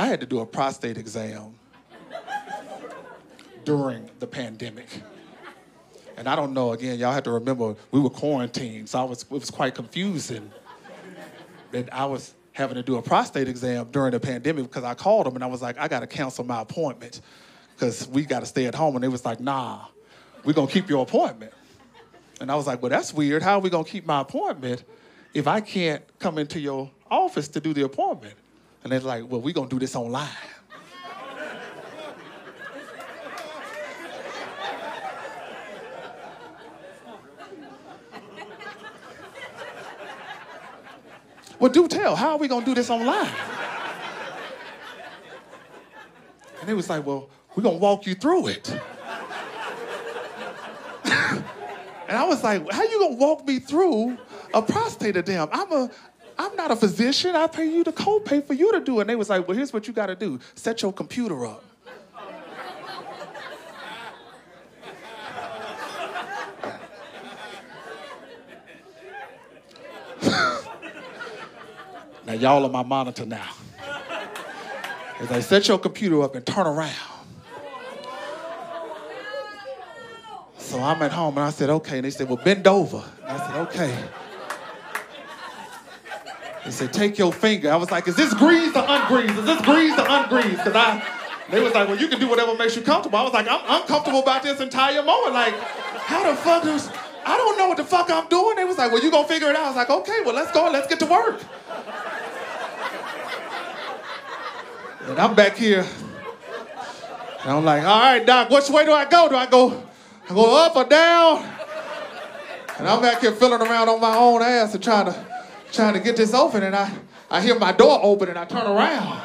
I had to do a prostate exam during the pandemic. And I don't know, again, y'all have to remember, we were quarantined, so it was quite confusing that I was having to do a prostate exam during the pandemic because I called them and I was like, I got to cancel my appointment because we got to stay at home. And they was like, nah, we're going to keep your appointment. And I was like, well, that's weird. How are we going to keep my appointment if I can't come into your office to do the appointment? And they're like, well, we're going to do this online. Well, do tell, how are we going to do this online? And they was like, well, we're going to walk you through it. And I was like, how you going to walk me through a prostate exam? I'm not a physician. I pay you the copay for you to do it. And they was like, well, here's what you got to do. Set your computer up. Now, y'all on my monitor now. As I set your computer up and turn around. So I'm at home, and I said, okay. And they said, well, bend over. And I said, okay. They said, take your finger. I was like, is this greased or ungreased? Is this greased or ungreased? Because they was like, well, you can do whatever makes you comfortable. I was like, I'm uncomfortable about this entire moment. Like, how the fuck is, I don't know what the fuck I'm doing. They was like, well, you gonna figure it out. I was like, okay, well, let's go and let's get to work. And I'm back here. And I'm like, all right, doc, which way do I go? Do I go up or down? And I'm back here feeling around on my own ass and trying to get this open, and I hear my door open, and I turn around.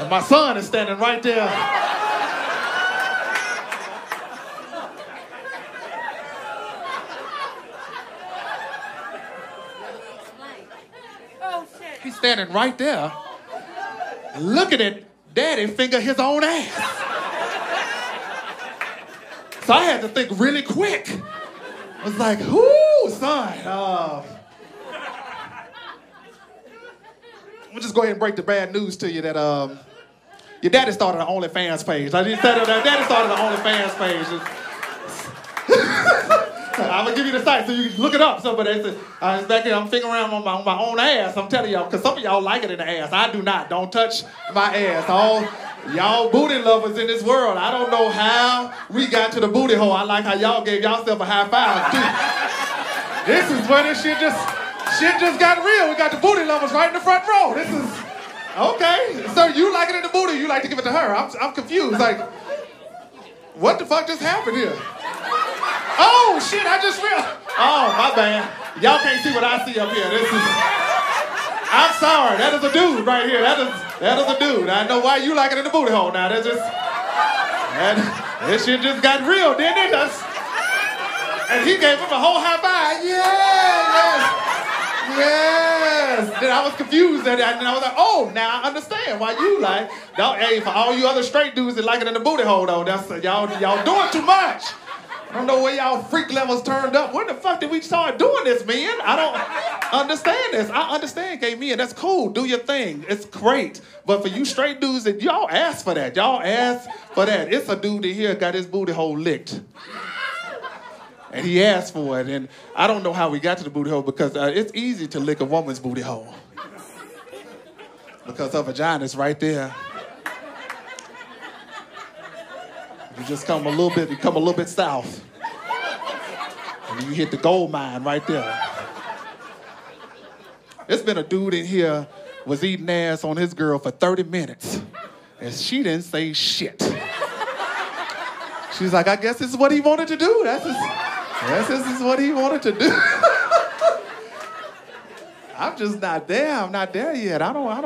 And my son is standing right there. Oh, shit. He's standing right there, looking at Daddy finger his own ass. So I had to think really quick. I was like, whoo, son. We'll just go ahead and break the bad news to you that your daddy started an OnlyFans page. I just said that daddy started an OnlyFans page. I'm going to give you the site so you can look it up. Somebody said, I was back here, I'm figuring around on my own ass. I'm telling y'all, because some of y'all like it in the ass. I do not. Don't touch my ass. Y'all booty lovers in this world. I don't know how we got to the booty hole. I like how y'all gave y'allself a high five, too. This is where this shit just got real. We got the booty lovers right in the front row. This is, okay. So you like it in the booty, you like to give it to her. I'm confused. Like, what the fuck just happened here? Oh, shit, I just realized. Oh, my bad. Y'all can't see what I see up here. This is... I'm sorry, that is a dude right here. That is a dude. I know why you like it in the booty hole now. That shit just got real, didn't it? And he gave him a whole high five. Yeah, yes, yes. Then I was confused, and I was like, oh, now I understand why you like. Hey, for all you other straight dudes that like it in the booty hole, though, that's y'all doing too much. I don't know where y'all freak levels turned up. When the fuck did we start doing this, man? I don't understand this. I understand gay men. That's cool. Do your thing. It's great. But for you straight dudes, y'all ask for that. Y'all ask for that. It's a dude in here got his booty hole licked. And he asked for it. And I don't know how we got to the booty hole because it's easy to lick a woman's booty hole. Because her vagina's right there. You just come a little bit, you come a little bit south. And you hit the gold mine right there. It's been a dude in here was eating ass on his girl for 30 minutes. And she didn't say shit. She's like, I guess this is what he wanted to do. I guess this is what he wanted to do. I'm just not there. I'm not there yet. I don't want to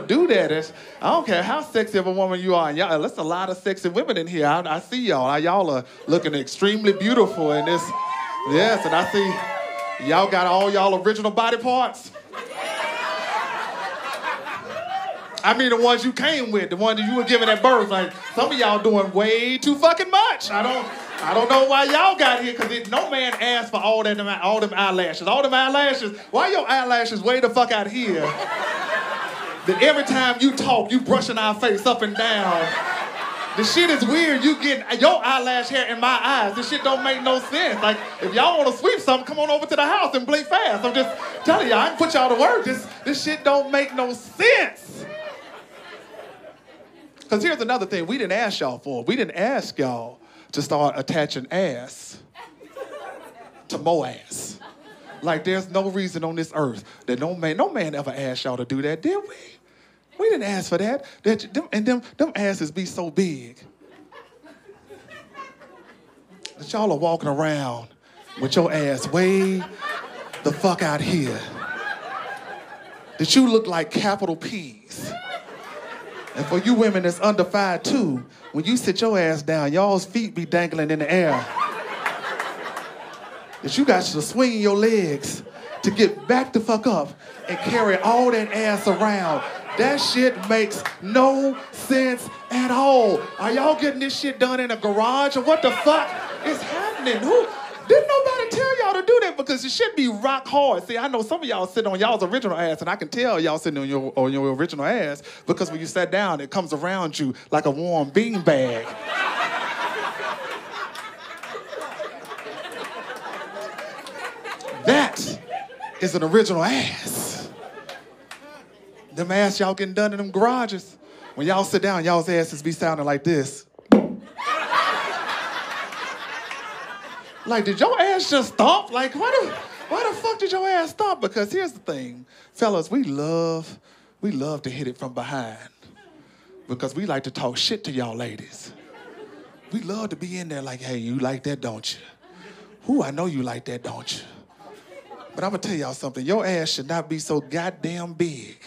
do that. I don't care how sexy of a woman you are. Y'all, there's a lot of sexy women in here. I see y'all. Y'all are looking extremely beautiful in this. Yes, and I see y'all got all y'all original body parts. I mean, the ones you came with, the ones that you were giving at birth. Like, some of y'all doing way too fucking much. I don't. I don't know why y'all got here, because no man asked for all them eyelashes. All them eyelashes. Why your eyelashes way the fuck out here? That every time you talk, you brushing our face up and down. The shit is weird. You get your eyelash hair in my eyes. This shit don't make no sense. Like, if y'all want to sweep something, come on over to the house and blink fast. I'm just telling y'all, I can put y'all to work. This shit don't make no sense. Because here's another thing we didn't ask y'all for. We didn't ask y'all to start attaching ass to more ass. Like, there's no reason on this earth that no man ever asked y'all to do that, did we? We didn't ask for that. Them asses be so big that y'all are walking around with your ass way the fuck out here. That you look like capital P's. And for you women that's under 5'2", when you sit your ass down, y'all's feet be dangling in the air. That you got to swing your legs to get back the fuck up and carry all that ass around. That shit makes no sense at all. Are y'all getting this shit done in a garage or what the fuck is happening? Who? Didn't nobody tell y'all to do that? Because it should be rock hard. See, I know some of y'all sit on y'all's original ass, and I can tell y'all sitting on your original ass because when you sit down, it comes around you like a warm bean bag. That is an original ass. Them ass y'all getting done in them garages. When y'all sit down, y'all's asses be sounding like this. Like, did your ass just stomp? Like, why the fuck did your ass stomp? Because here's the thing, fellas, we love to hit it from behind because we like to talk shit to y'all ladies. We love to be in there like, hey, you like that, don't you? Ooh, I know you like that, don't you? But I'm gonna tell y'all something, your ass should not be so goddamn big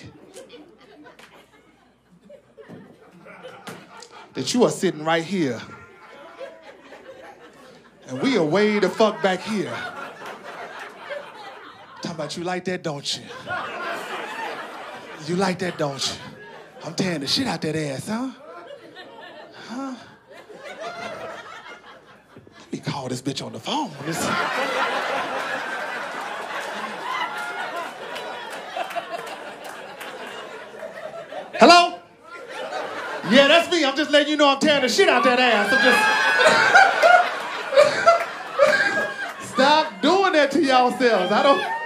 that you are sitting right here and we are way the fuck back here. Talking about you like that, don't you? You like that, don't you? I'm tearing the shit out that ass, huh? Huh? Let me call this bitch on the phone. Hello? Yeah, that's me. I'm just letting you know I'm tearing the shit out that ass. I'm just... Stop doing that to yourselves. I don't...